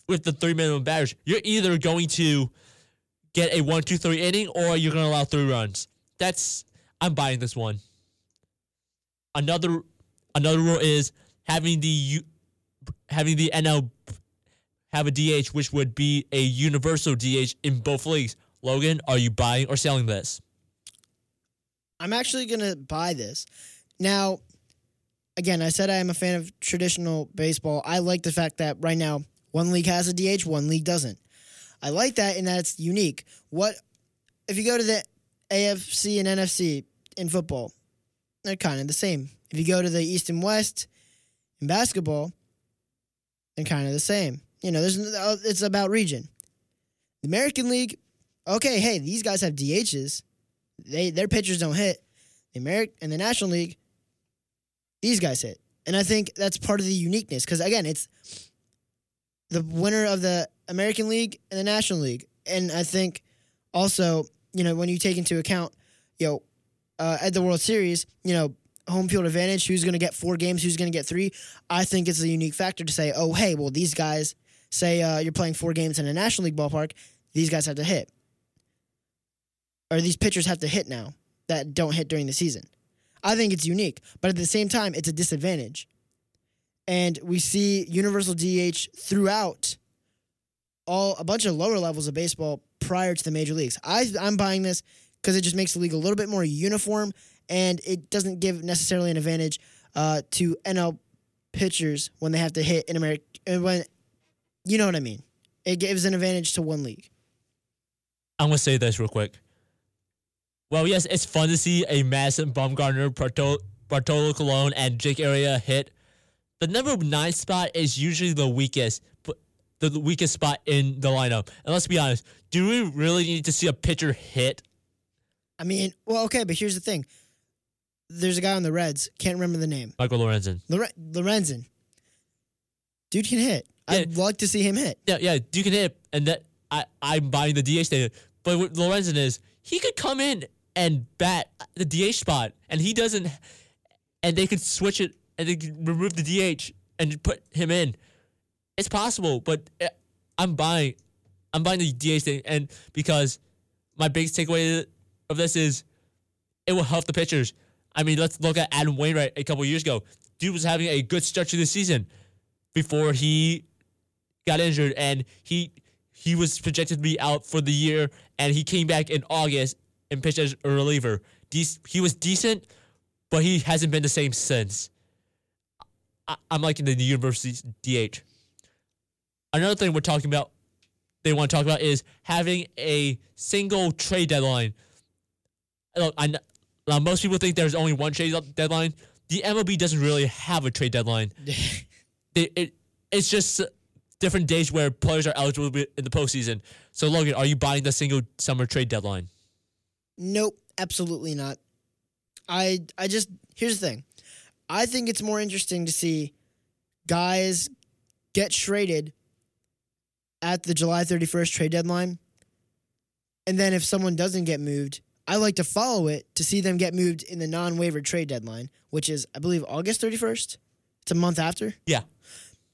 with the three minimum batters, you're either going to get a one, two, three inning, or you're going to allow three runs. That's I'm buying this one. Another, another rule is having the, having the N L have a D H, which would be a universal D H in both leagues. Logan, are you buying or selling this? I'm actually gonna buy this. Now, again, I said I am a fan of traditional baseball. I like the fact that right now one league has a D H, one league doesn't. I like that in that it's unique. What if you go to the A F C and N F C in football? They're kind of the same. If you go to the East and West in basketball, they're kind of the same. You know, there's it's about region. The American League, okay, hey, these guys have D Hs. They Their pitchers don't hit. The Ameri- and the National League, these guys hit. And I think that's part of the uniqueness because, again, it's the winner of the American League and the National League. And I think also, you know, when you take into account, you know, Uh, at the World Series, you know, home field advantage, who's going to get four games, who's going to get three, I think it's a unique factor to say, oh, hey, well, these guys, say uh, you're playing four games in a National League ballpark, these guys have to hit. Or these pitchers have to hit now that don't hit during the season. I think it's unique, but at the same time, it's a disadvantage. And we see universal D H throughout all a bunch of lower levels of baseball prior to the major leagues. I, I'm buying this because it just makes the league a little bit more uniform, and it doesn't give necessarily an advantage uh, to N L pitchers when they have to hit in America. When you know what I mean, it gives an advantage to one league. I'm gonna say this real quick. Well, yes, it's fun to see a Madison Bumgarner, Bartolo, Bartolo Colon, and Jake Arrieta hit. The number nine spot is usually the weakest, but the weakest spot in the lineup. And let's be honest, do we really need to see a pitcher hit? I mean, well, okay, but here's the thing. There's a guy on the Reds. Can't remember the name. Michael Lorenzen. Lore- Lorenzen. Dude can hit. Yeah. I'd love to see him hit. Yeah, yeah, dude can hit. And that I, I'm buying the D H thing. But what Lorenzen is, he could come in and bat the D H spot, and he doesn't, and they could switch it, and they could remove the D H and put him in. It's possible, but I'm buying, I'm buying the D H thing, and because my biggest takeaway of this is it will help the pitchers. I mean, let's look at Adam Wainwright a couple years ago. Dude was having a good stretch of the season before he got injured, and he he was projected to be out for the year, and he came back in August and pitched as a reliever. De- he was decent, but he hasn't been the same since. I- I'm liking the university's D H. Another thing we're talking about, they want to talk about, is having a single trade deadline. Look, I know, now, most people think there's only one trade deadline. The M L B doesn't really have a trade deadline. it, it, it's just different days where players are eligible in the postseason. So, Logan, are you buying the single summer trade deadline? Nope, absolutely not. I I just, here's the thing. I think it's more interesting to see guys get traded at the July thirty-first trade deadline. And then if someone doesn't get moved, I like to follow it to see them get moved in the non-waiver trade deadline, which is, I believe, August thirty-first. It's a month after. Yeah.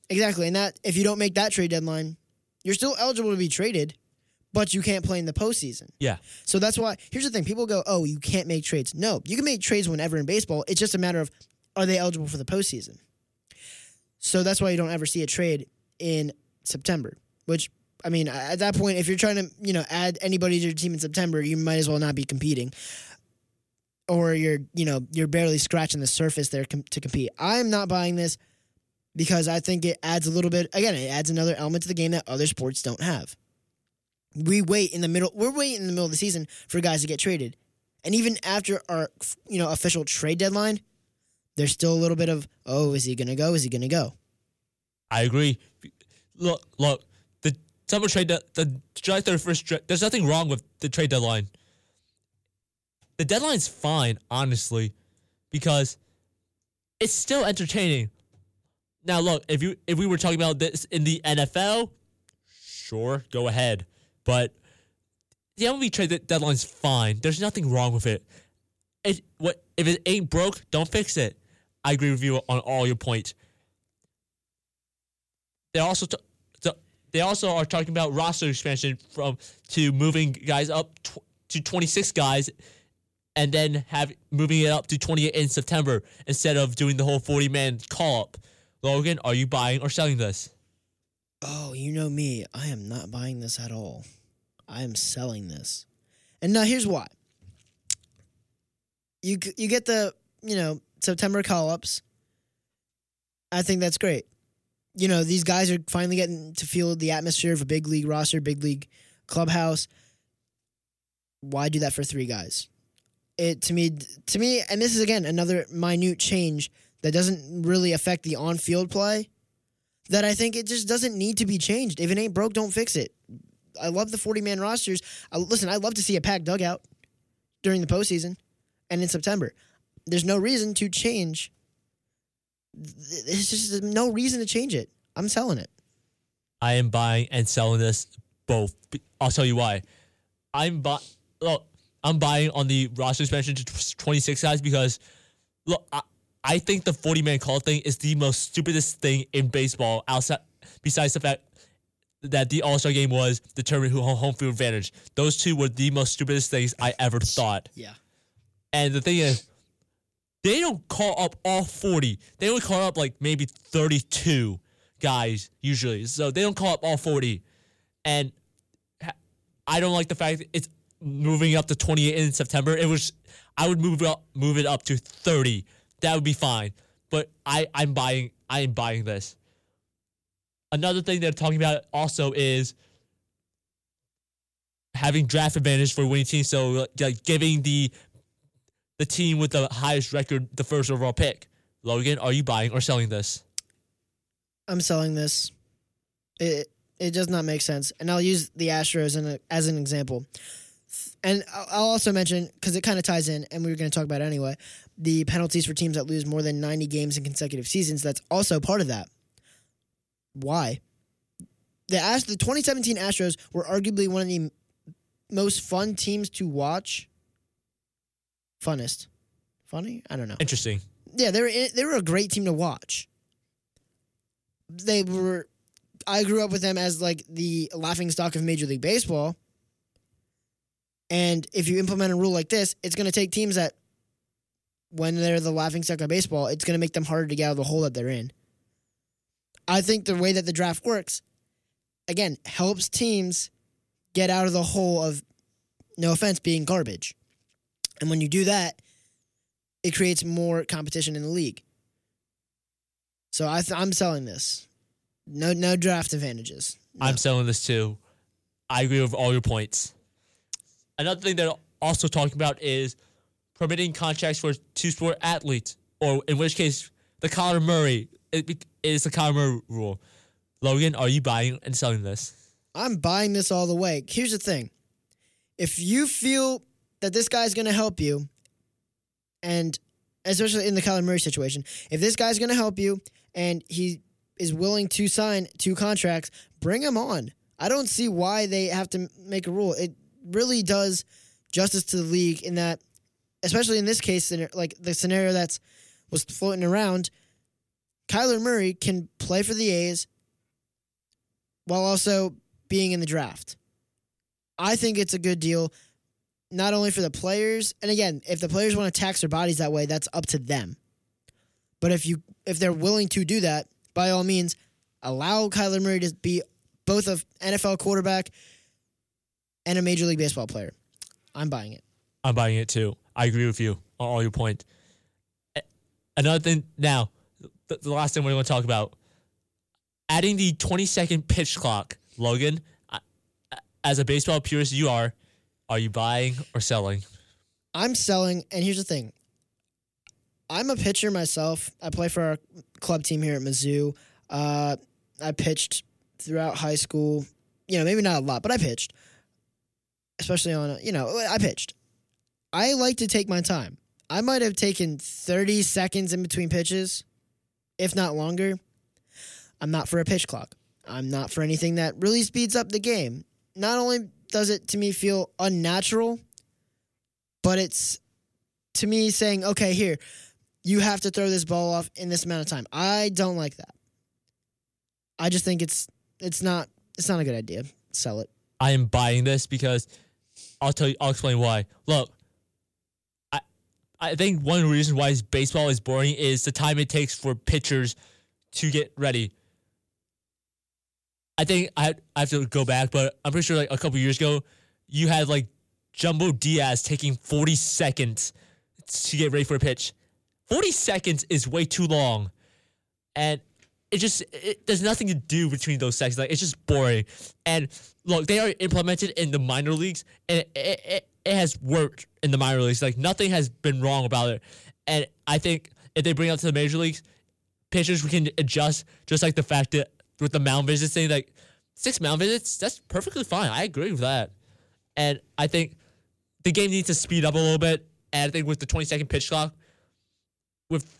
Exactly. And that if you don't make that trade deadline, you're still eligible to be traded, but you can't play in the postseason. Yeah. So that's why, here's the thing. People go, oh, you can't make trades. No, you can make trades whenever in baseball. It's just a matter of, are they eligible for the postseason? So that's why you don't ever see a trade in September, which, I mean, at that point, if you're trying to, you know, add anybody to your team in September, you might as well not be competing. Or you're, you know, you're barely scratching the surface there com- to compete. I'm not buying this because I think it adds a little bit, again, it adds another element to the game that other sports don't have. We wait in the middle. We're waiting in the middle of the season for guys to get traded, and even after our, you know, official trade deadline, there's still a little bit of, oh, is he gonna go? Is he gonna go? I agree. Look, look, the summer trade, de- the July thirty-first. There's nothing wrong with the trade deadline. The deadline's fine, honestly, because it's still entertaining. Now, look, if you if we were talking about this in the N F L, sure, go ahead. But the M L B trade deadline's fine. There's nothing wrong with it. It what if it ain't broke, don't fix it. I agree with you on all your points. They also t- t- they also are talking about roster expansion from to moving guys up tw- to twenty-six guys, and then have moving it up to twenty-eight in September instead of doing the whole forty-man call up. Logan, are you buying or selling this? Oh, you know me. I am not buying this at all. I am selling this. And now here's why. You you get the, you know, September call-ups. I think that's great. You know, these guys are finally getting to feel the atmosphere of a big league roster, big league clubhouse. Why do that for three guys? It to me, to me, and this is, again, another minute change that doesn't really affect the on-field play, that I think it just doesn't need to be changed. If it ain't broke, don't fix it. I love the forty-man rosters. I, listen, I love to see a packed dugout during the postseason and in September. There's no reason to change. There's just no reason to change it. I'm selling it. I am buying and selling this both. I'll tell you why. I'm bu- look, I'm buying on the roster expansion to twenty-six guys because, look, I, I think the forty-man call thing is the most stupidest thing in baseball, outside besides the fact that the All-Star game was determined who home field advantage. Those two were the most stupidest things I ever thought. Yeah. And the thing is, they don't call up all forty. They only call up like maybe thirty-two guys usually. So they don't call up all forty. And I don't like the fact that it's moving up to twenty-eight in September. It was I would move up move it up to thirty. That would be fine, but I, I'm buying. I am buying this. Another thing they're talking about also is having draft advantage for winning teams. So, like, giving the the team with the highest record the first overall pick. Logan, are you buying or selling this? I'm selling this. It it does not make sense, and I'll use the Astros in a, as an example. And I'll also mention, because it kind of ties in, and we were going to talk about it anyway, the penalties for teams that lose more than ninety games in consecutive seasons. That's also part of that. Why? the Ast- the twenty seventeen Astros were arguably one of the m- most fun teams to watch. Funnest. Funny? I don't know. Interesting. Yeah, they were in, they were a great team to watch. They were... I grew up with them as, like, the laughingstock of Major League Baseball. And if you implement a rule like this, it's going to take teams that, when they're the laughingstock of baseball, it's going to make them harder to get out of the hole that they're in. I think the way that the draft works, again, helps teams get out of the hole of, no offense, being garbage. And when you do that, it creates more competition in the league. So I th- I'm selling this. No, no draft advantages. No. I'm selling this too. I agree with all your points. Another thing they're also talking about is permitting contracts for two-sport athletes, or in which case, the Kyler Murray it is the Kyler Murray rule. Logan, are you buying and selling this? I'm buying this all the way. Here's the thing: if you feel that this guy's going to help you, and especially in the Kyler Murray situation, if this guy's going to help you and he is willing to sign two contracts, bring him on. I don't see why they have to make a rule. It really does justice to the league in that, especially in this case, like the scenario that's was floating around, Kyler Murray can play for the A's while also being in the draft. I think it's a good deal, not only for the players, and again, if the players want to tax their bodies that way, that's up to them. But if you if they're willing to do that, by all means, allow Kyler Murray to be both an N F L quarterback and a Major League Baseball player. I'm buying it. I'm buying it, too. I agree with you on all your points. Another thing, now, the, the last thing we're going to talk about, adding the twenty-second pitch clock. Logan, as a baseball purist you are, are you buying or selling? I'm selling, and here's the thing. I'm a pitcher myself. I play for our club team here at Mizzou. Uh, I pitched throughout high school. You know, maybe not a lot, but I pitched. Especially on, a, you know, I pitched. I like to take my time. I might have taken thirty seconds in between pitches, if not longer. I'm not for a pitch clock. I'm not for anything that really speeds up the game. Not only does it, to me, feel unnatural, but it's, to me, saying, okay, here, you have to throw this ball off in this amount of time. I don't like that. I just think it's it's not it's not a good idea. Sell it. I am buying this because I'll tell you. I'll explain why. Look, I I think one of the reasons why baseball is boring is the time it takes for pitchers to get ready. I think I I have to go back, but I'm pretty sure like a couple years ago, you had like Jumbo Diaz taking forty seconds to get ready for a pitch. forty seconds is way too long. And it just, it, there's nothing to do between those seconds. Like, it's just boring. And look, they are implemented in the minor leagues, and it, it, it has worked in the minor leagues. Like, nothing has been wrong about it. And I think if they bring it up to the major leagues, pitchers we can adjust, just like the fact that with the mound visits thing, like, six mound visits, that's perfectly fine. I agree with that. And I think the game needs to speed up a little bit. And I think with the twenty-second pitch clock, with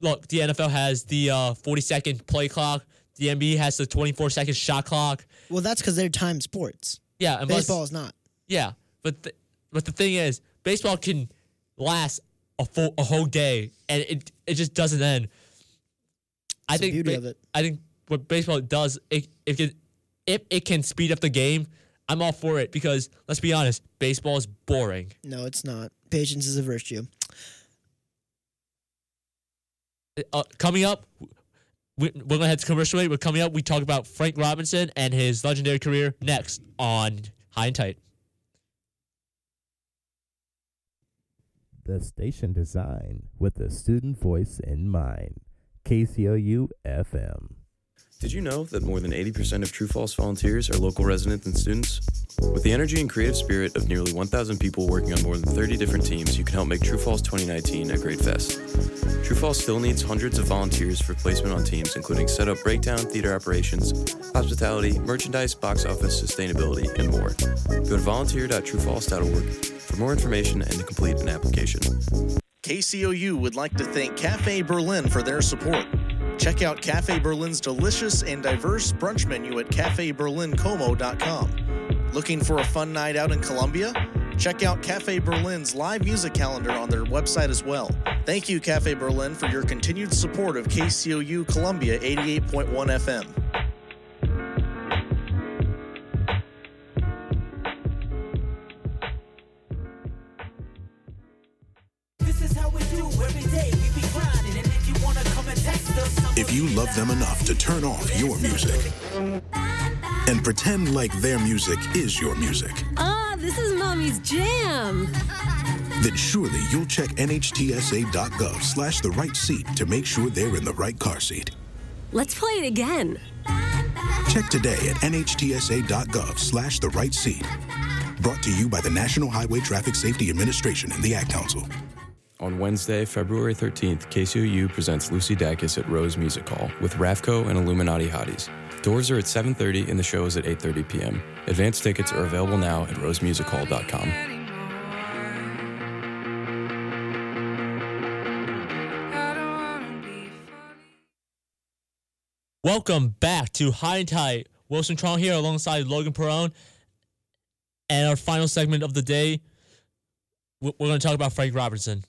look, the N F L has the uh, forty-second play clock. The N B A has the twenty-four second shot clock. Well, that's because they're time sports. Yeah, and baseball plus, is not. Yeah, but th- but the thing is, baseball can last a full a whole day, and it it just doesn't end. That's I think the beauty ba- of it. I think what baseball does, it if it, it it can speed up the game. I'm all for it because, let's be honest, baseball is boring. No, it's not. Patience is a virtue. Uh, coming up, we're going to head to commercial break, but coming up, we talk about Frank Robinson and his legendary career next on High and Tight. The station designed with the student voice in mind. K C L U F M. Did you know that more than eighty percent of True False volunteers are local residents and students? With the energy and creative spirit of nearly one thousand people working on more than thirty different teams, you can help make True False twenty nineteen a great fest. True False still needs hundreds of volunteers for placement on teams, including setup, breakdown, theater operations, hospitality, merchandise, box office, sustainability, and more. Go to volunteer dot true false dot org for more information and to complete an application. K C O U would like to thank Cafe Berlin for their support. Check out Cafe Berlin's delicious and diverse brunch menu at cafe berlin como dot com. Looking for a fun night out in Columbia? Check out Cafe Berlin's live music calendar on their website as well. Thank you, Cafe Berlin, for your continued support of K C O U Columbia eighty-eight point one F M. If you love them enough to turn off your music and pretend like their music is your music. Ah, this is Mommy's jam. Then surely you'll check N H T S A dot gov slash the right seat to make sure they're in the right car seat. Let's play it again. Check today at N H T S A dot gov slash the right seat. Brought to you by the National Highway Traffic Safety Administration and the Ad Council. On Wednesday, February thirteenth, K C O U presents Lucy Dacus at Rose Music Hall with Rafco and Illuminati Hotties. Doors are at seven thirty and the show is at eight thirty p.m. Advance tickets are available now at rose music hall dot com. Welcome back to High and Tight. Wilson Truong here alongside Logan Perrone. And our final segment of the day, we're going to talk about Frank Robinson.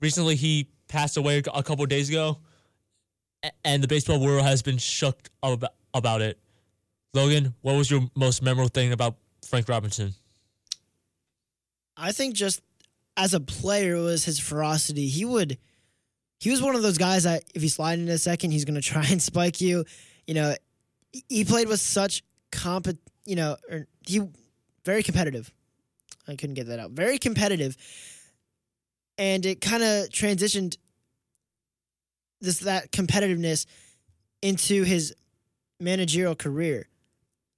Recently, he passed away a couple of days ago, and the baseball world has been shocked about it. Logan, what was your most memorable thing about Frank Robinson? I think just as a player, it was his ferocity. He would, he was one of those guys that if you slide in a second, he's going to try and spike you. You know, he played with such compet, you know, or he very competitive. I couldn't get that out. Very competitive. And it kind of transitioned this that competitiveness into his managerial career.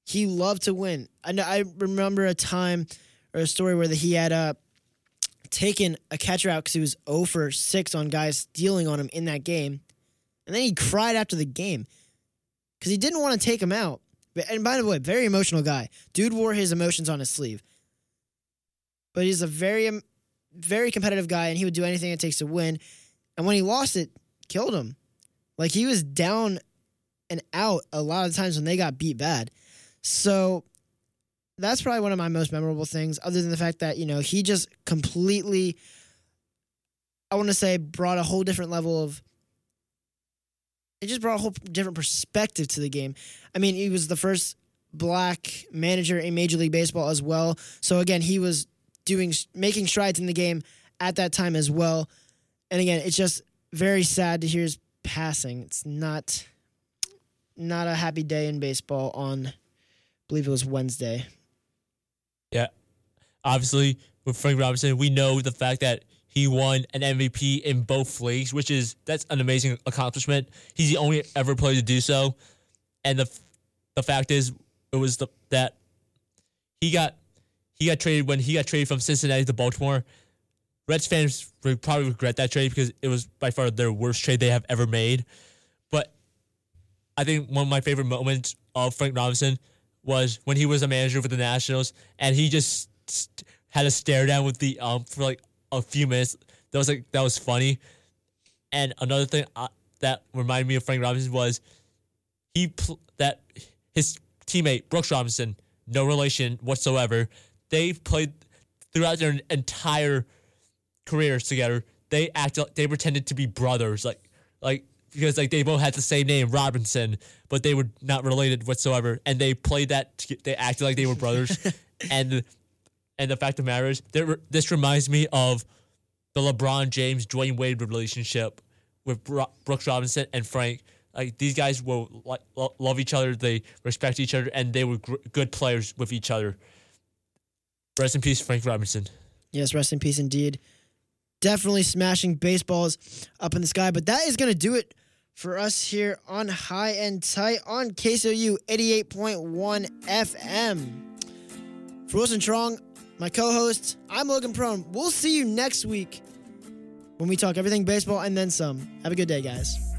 He loved to win. I know, I remember a time or a story where the, he had uh, taken a catcher out because he was oh for six on guys stealing on him in that game. And then he cried after the game because he didn't want to take him out. And by the way, very emotional guy. Dude wore his emotions on his sleeve. But he's a very... Um, very competitive guy, and he would do anything it takes to win. And when he lost, it killed him. Like, he was down and out a lot of times when they got beat bad. So that's probably one of my most memorable things, other than the fact that, you know, he just completely, I want to say, brought a whole different level of, it just brought a whole different perspective to the game. I mean, he was the first black manager in Major League Baseball as well. So, again, he was doing, making strides in the game at that time as well. And again, it's just very sad to hear his passing. It's not not a happy day in baseball on, I believe it was Wednesday. Yeah. Obviously, with Frank Robinson, we know the fact that he won an M V P in both leagues, which is, that's an amazing accomplishment. He's the only ever player to do so. And the the fact is, it was the, that he got He got traded when he got traded from Cincinnati to Baltimore. Reds fans would probably regret that trade because it was by far their worst trade they have ever made. But I think one of my favorite moments of Frank Robinson was when he was a manager for the Nationals and he just st- had a stare down with the ump for like a few minutes. That was like that was funny. And another thing I, that reminded me of Frank Robinson was he pl- that his teammate Brooks Robinson, no relation whatsoever. They've played throughout their entire careers together. They acted, they pretended to be brothers, like, like because like they both had the same name, Robinson, but they were not related whatsoever. And they played that, they acted like they were brothers. and and the fact of the matter is, there, this reminds me of the LeBron James, Dwayne Wade relationship with Bro- Brooks Robinson and Frank. Like these guys will like lo- love each other, they respect each other, and they were gr- good players with each other. Rest in peace, Frank Robinson. Yes, rest in peace indeed. Definitely smashing baseballs up in the sky. But that is going to do it for us here on High and Tight on K C O U eighty-eight point one F M. For Wilson Truong, my co-host, I'm Logan Perrone. We'll see you next week when we talk everything baseball and then some. Have a good day, guys.